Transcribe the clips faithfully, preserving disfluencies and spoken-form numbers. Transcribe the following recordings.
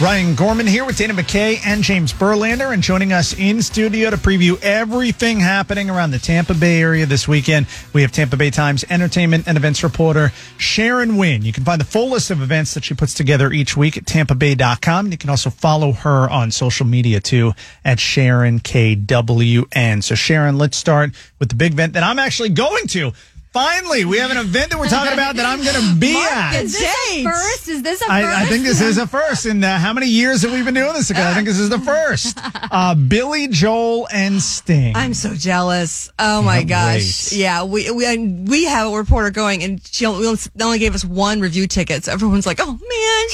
Ryan Gorman here with Dana McKay and James Berlander, and joining us in studio to preview everything happening around the Tampa Bay area this weekend, we have Tampa Bay Times entertainment and events reporter Sharon Wynne. You can find the full list of events that she puts together each week at Tampa Bay dot com. And you can also follow her on social media, too, at Sharon K W N. So, Sharon, let's start with the big event that I'm actually going to. Finally, we have an event that we're talking about that I'm going to be Mark, at. Is this a first? Is this a first? I, I think this is a first. And uh, how many years have we been doing this? I think this is the first. Uh, Billy Joel and Sting. I'm so jealous. Oh, my Can't gosh. Wait. Yeah, we we we have a reporter going, and she only gave us one review ticket. So everyone's like, oh, man. She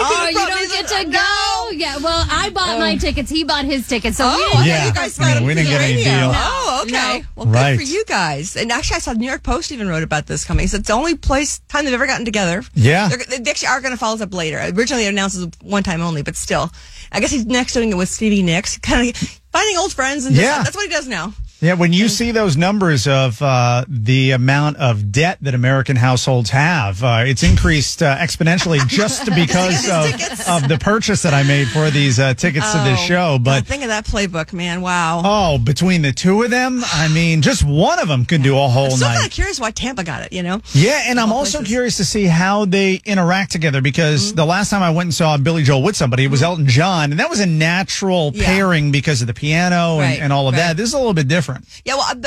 oh, you don't get to go. No. Yeah, well, I bought oh. my tickets. He bought his tickets. So oh, we didn't, yeah. you guys I mean, we didn't get any deal. Oh, okay. No. Well, right. Good for you guys. And actually, I saw the New York Post even wrote about this coming. So it's the only place time they've ever gotten together. Yeah. They're, they actually are going to follow us up later. Originally, it announces one time only, but still. I guess he's next doing it with Stevie Nicks. Kind of finding old friends. And yeah. Just, that's what he does now. Yeah, when you see those numbers of uh, the amount of debt that American households have, uh, it's increased uh, exponentially just because of, of the purchase that I made for these uh, tickets oh, to this show. But think of that playbook, man. Wow. Oh, between the two of them, I mean, just one of them could yeah. do a whole I'm still night. I'm kind of curious why Tampa got it, you know? Yeah, and I'm also places. curious to see how they interact together, because mm-hmm. the last time I went and saw Billy Joel with somebody, it was mm-hmm. Elton John, and that was a natural yeah. pairing because of the piano right, and, and all of right. that. This is a little bit different. Yeah, well,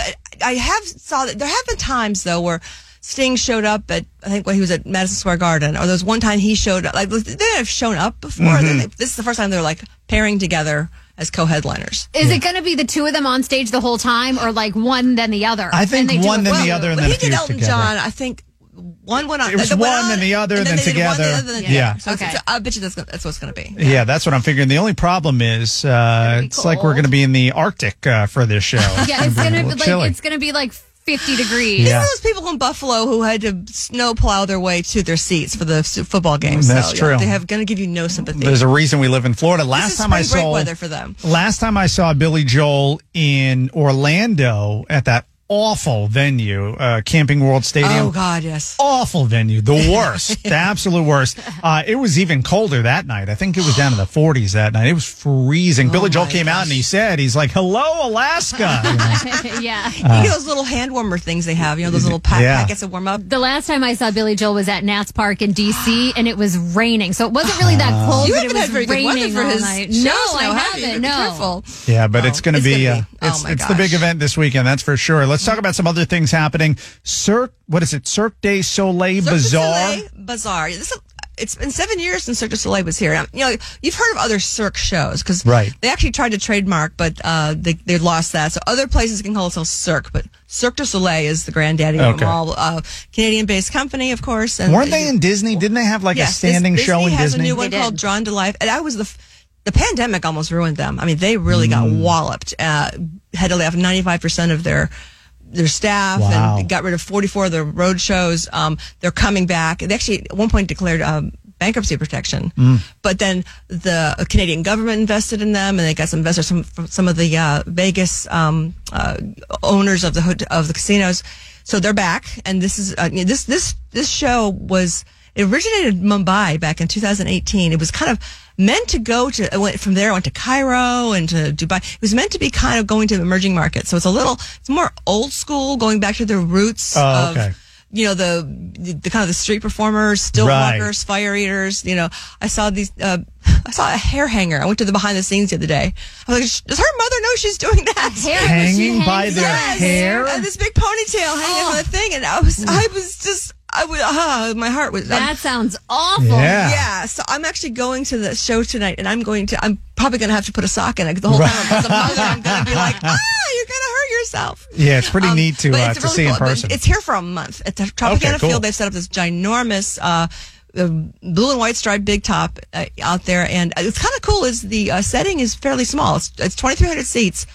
I have saw that there have been times though where Sting showed up at I think when he was at Madison Square Garden, or there was one time he showed up. Like they have shown up before. Mm-hmm. They, this is the first time they're like pairing together as co-headliners. Is yeah. it going to be the two of them on stage the whole time, or like one then the other? I think and they one then well, the other. And then he did Elton together. John. I think. One went on. It was one on, and the other, and then, then together. One, the other, then yeah. yeah. So okay. I bet you that's, that's what's going to be. Yeah. yeah, that's what I'm figuring. The only problem is uh, it's cold. Like we're going to be in the Arctic uh, for this show. yeah, it's going to be like it's going to be like fifty degrees. These yeah. are those people in Buffalo who had to snow plow their way to their seats for the football games. That's so, true. Yeah, they have going to give you no sympathy. There's a reason we live in Florida. Last this time is spring I saw break weather for them. Last time I saw Billy Joel in Orlando at that awful venue, uh, Camping World Stadium. Oh, God, yes. Awful venue. The worst. The absolute worst. Uh, it was even colder that night. I think it was down in the forties that night. It was freezing. Oh, Billy Joel came gosh. out and he said, he's like, hello, Alaska. You know? yeah. Uh, you know those little hand warmer things they have, you know, those little pack- yeah. packets of warm up? The last time I saw Billy Joel was at Nats Park in D C and it was raining. So it wasn't really that cold, uh, you but haven't it was had very raining good all for his night. No, I haven't. No. Be yeah, but oh, it's going to be, gonna be uh, oh, it's, it's the big event this weekend. That's for sure. Let's Let's talk about some other things happening. Cirque, what is it? Cirque du Soleil Bazaar. Cirque du Soleil Bazaar. This, it's been seven years since Cirque du Soleil was here. You know, you've heard of other Cirque shows because right. they actually tried to trademark, but uh, they they lost that. So other places can call themselves Cirque, but Cirque du Soleil is the granddaddy okay. of them all. Uh, Canadian-based company, of course. And weren't they you, in Disney? Didn't they have like yes, a standing Disney show in Disney? Has a new one they called did. Drawn to Life, and I was the. F- The pandemic almost ruined them. I mean, they really mm. got walloped. Uh, had to lay off ninety-five percent of their. their staff wow. and got rid of forty-four of the road shows. Um, they're coming back. They actually at one point declared um, bankruptcy protection, mm. but then the Canadian government invested in them, and they got some investors from, from some of the uh, Vegas um, uh, owners of the of the casinos. So they're back, and this is uh, this this this show was it originated in Mumbai back in two thousand eighteen. It was kind of meant to go to, it went from there, went to Cairo and to Dubai. It was meant to be kind of going to the emerging markets. So it's a little, it's more old school, going back to the roots oh, of, okay. you know, the, the, the kind of the street performers, still right. walkers, fire eaters. You know, I saw these, uh, I saw a hair hanger. I went to the behind the scenes the other day. I was like, does her mother know she's doing that? Hair, hanging by their yes. hair? And this big ponytail hanging oh. on the thing. And I was, I was just, I would, uh, my heart was. That um, sounds awful. Yeah. yeah. So I'm actually going to the show tonight, and I'm going to. I'm probably going to have to put a sock in it the whole right. time. As a mother, I'm going to be like, ah, you're going to hurt yourself. Yeah, it's pretty um, neat to uh, to really see cool. in person. But it's here for a month at the Tropicana okay, cool. Field. They've set up this ginormous. Uh, the blue and white striped big top uh, out there. And it's kind of cool is the uh, setting is fairly small. It's, it's twenty-three hundred seats.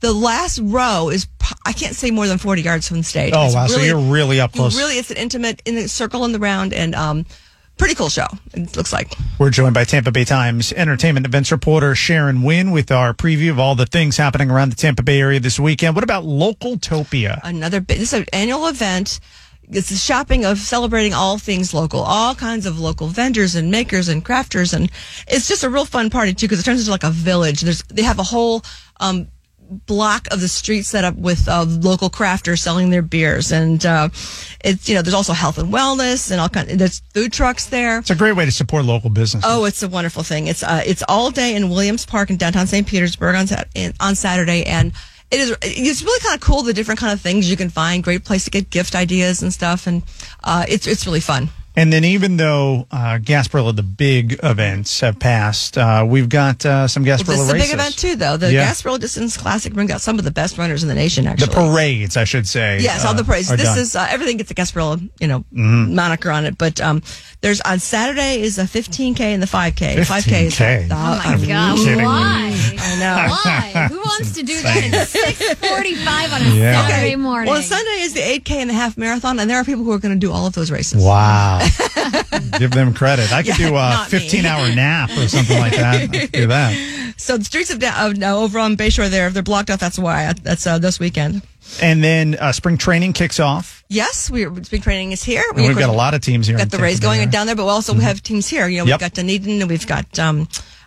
The last row is, I can't say more than forty yards from the stage. Oh, it's wow. Really, so you're really up close. Really, it's an intimate in the circle and the round, and um, pretty cool show, it looks like. We're joined by Tampa Bay Times entertainment events reporter Sharon Wynne with our preview of all the things happening around the Tampa Bay area this weekend. What about Localtopia? Another, this is an annual event. It's the shopping of celebrating all things local, all kinds of local vendors and makers and crafters. And it's just a real fun party, too, because it turns into like a village. There's, they have a whole... Um, block of the street set up with uh, local crafters selling their beers, and uh, it's, you know, there's also health and wellness and all kind of, there's food trucks there. It's a great way to support local business. Oh, it's a wonderful thing. It's uh, it's all day in Williams Park in downtown St Petersburg on on Saturday, and it is it's really kind of cool the different kind of things you can find. Great place to get gift ideas and stuff, and uh, it's it's really fun. And then even though uh, Gasparilla, the big events, have passed, uh, we've got uh, some Gasparilla well, this is races. It's a big event, too, though. The yeah. Gasparilla Distance Classic brings out some of the best runners in the nation, actually. The parades, I should say. Yes, uh, all the parades. This done. is uh, everything gets a Gasparilla, you know, mm-hmm. moniker on it. But um, there's on Saturday is a fifteen K and the five K. fifteen K? Is the, uh, oh, my God. Why? I know. Why? Who wants to do that at six forty-five on a yeah. Saturday morning? Well, Sunday is the eight K and the half marathon, and there are people who are going to do all of those races. Wow. Give them credit. I could yeah, do a fifteen-hour nap or something like that. I could do that. So the streets of uh, over on Bayshore, there they're blocked off. That's why. That's uh, this weekend. And then uh, spring training kicks off. Yes, we spring training is here. We, we've got a lot of teams here. We've got the Rays going down there, but we also mm-hmm. have teams here. You know, we've yep. got Dunedin and we've got um,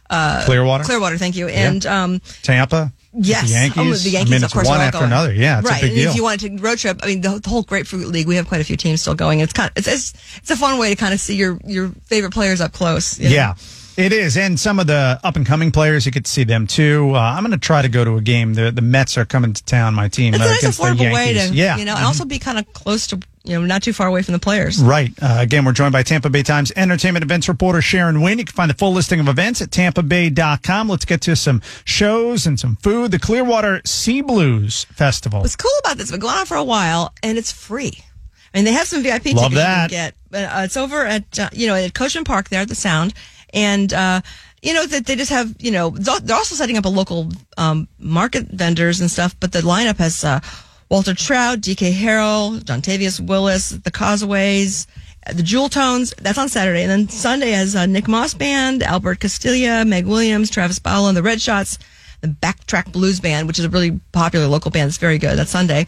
uh, Clearwater. Clearwater, thank you, and yep. um, Tampa. Yes, the Yankees, oh, the Yankees I mean, of course, one after going. another. Yeah, it's right. a big and deal. If you want to road trip, I mean, the, the whole Grapefruit League, we have quite a few teams still going. It's kind of, it's, it's it's a fun way to kind of see your your favorite players up close. You know? Yeah, it is, and some of the up and coming players, you get to see them too. Uh, I'm going to try to go to a game. The the Mets are coming to town. My team it's uh, a nice affordable way to, yeah, you know, and um, also be kind of close to, you know, not too far away from the players. Right. Uh, again, we're joined by Tampa Bay Times entertainment events reporter Sharon Wynne. You can find the full listing of events at Tampa Bay dot com. Let's get to some shows and some food. The Clearwater Sea Blues Festival. What's cool about this, it's been going on for a while, and it's free. I mean, they have some V I P Love tickets that. you can get. But, uh, it's over at, uh, you know, at Coachman Park there at the Sound. And, uh, you know, that they just have, you know, they're also setting up a local um, market vendors and stuff, but the lineup has... Uh, Walter Trout, D K Harrell, John Tavius Willis, the Causeways, the Jewel Tones. That's on Saturday. And then Sunday is uh, Nick Moss Band, Albert Castilla, Meg Williams, Travis Bowell, and the Red Shots, the Backtrack Blues Band, which is a really popular local band. It's very good. That's Sunday.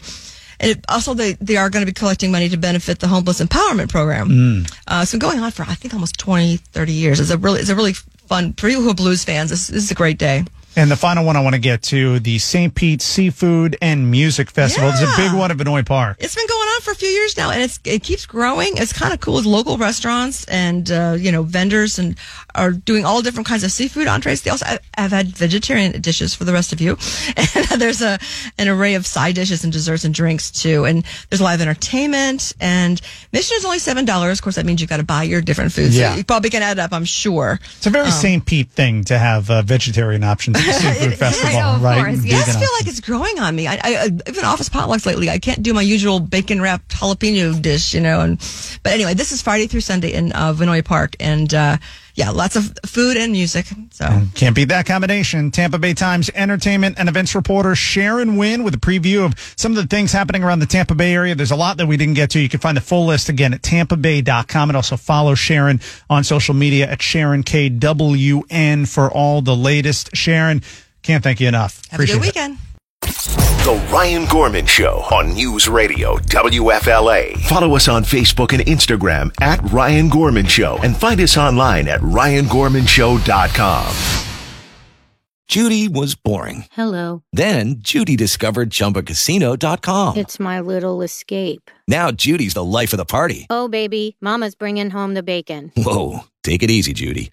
And it, also, they, they are going to be collecting money to benefit the Homeless Empowerment Program. Mm. Uh, so going on for, I think, almost twenty, thirty years. It's a really, it's a really fun, for you who are blues fans, this, this is a great day. And the final one I want to get to, the Saint Pete Seafood and Music Festival. Yeah. It's a big one at Vinoy Park. It's been going on for a few years now, and it's it keeps growing. It's kind of cool with local restaurants and, uh, you know, vendors and are doing all different kinds of seafood entrees. They also have had vegetarian dishes for the rest of you. And there's a an array of side dishes and desserts and drinks, too. And there's live entertainment, and admission is only seven dollars. Of course, that means you've got to buy your different foods. Yeah. So you probably can add up, I'm sure. It's a very um, Saint Pete thing to have uh, vegetarian options. Seafood festival, I know, right? Yeah. I just feel like it's growing on me. I, I, I even office potlucks lately. I can't do my usual bacon wrapped jalapeno dish, you know. And but anyway, this is Friday through Sunday in uh, Vinoy Park, and uh, yeah, lots of food and music. So and can't beat that combination. Tampa Bay Times entertainment and events reporter Sharon Wynne with a preview of some of the things happening around the Tampa Bay area. There's a lot that we didn't get to. You can find the full list again at Tampa Bay dot com, and also follow Sharon on social media at Sharon K W N for all the latest. Sharon, can't thank you enough. Have Appreciate a good weekend. The Ryan Gorman Show on News Radio W F L A. Follow us on Facebook and Instagram at Ryan Gorman Show, and find us online at Ryan Gorman Show dot com. Judy was boring. Hello. Then Judy discovered Chumba Casino dot com. It's my little escape. Now Judy's the life of the party. Oh, baby, mama's bringing home the bacon. Whoa, take it easy, Judy.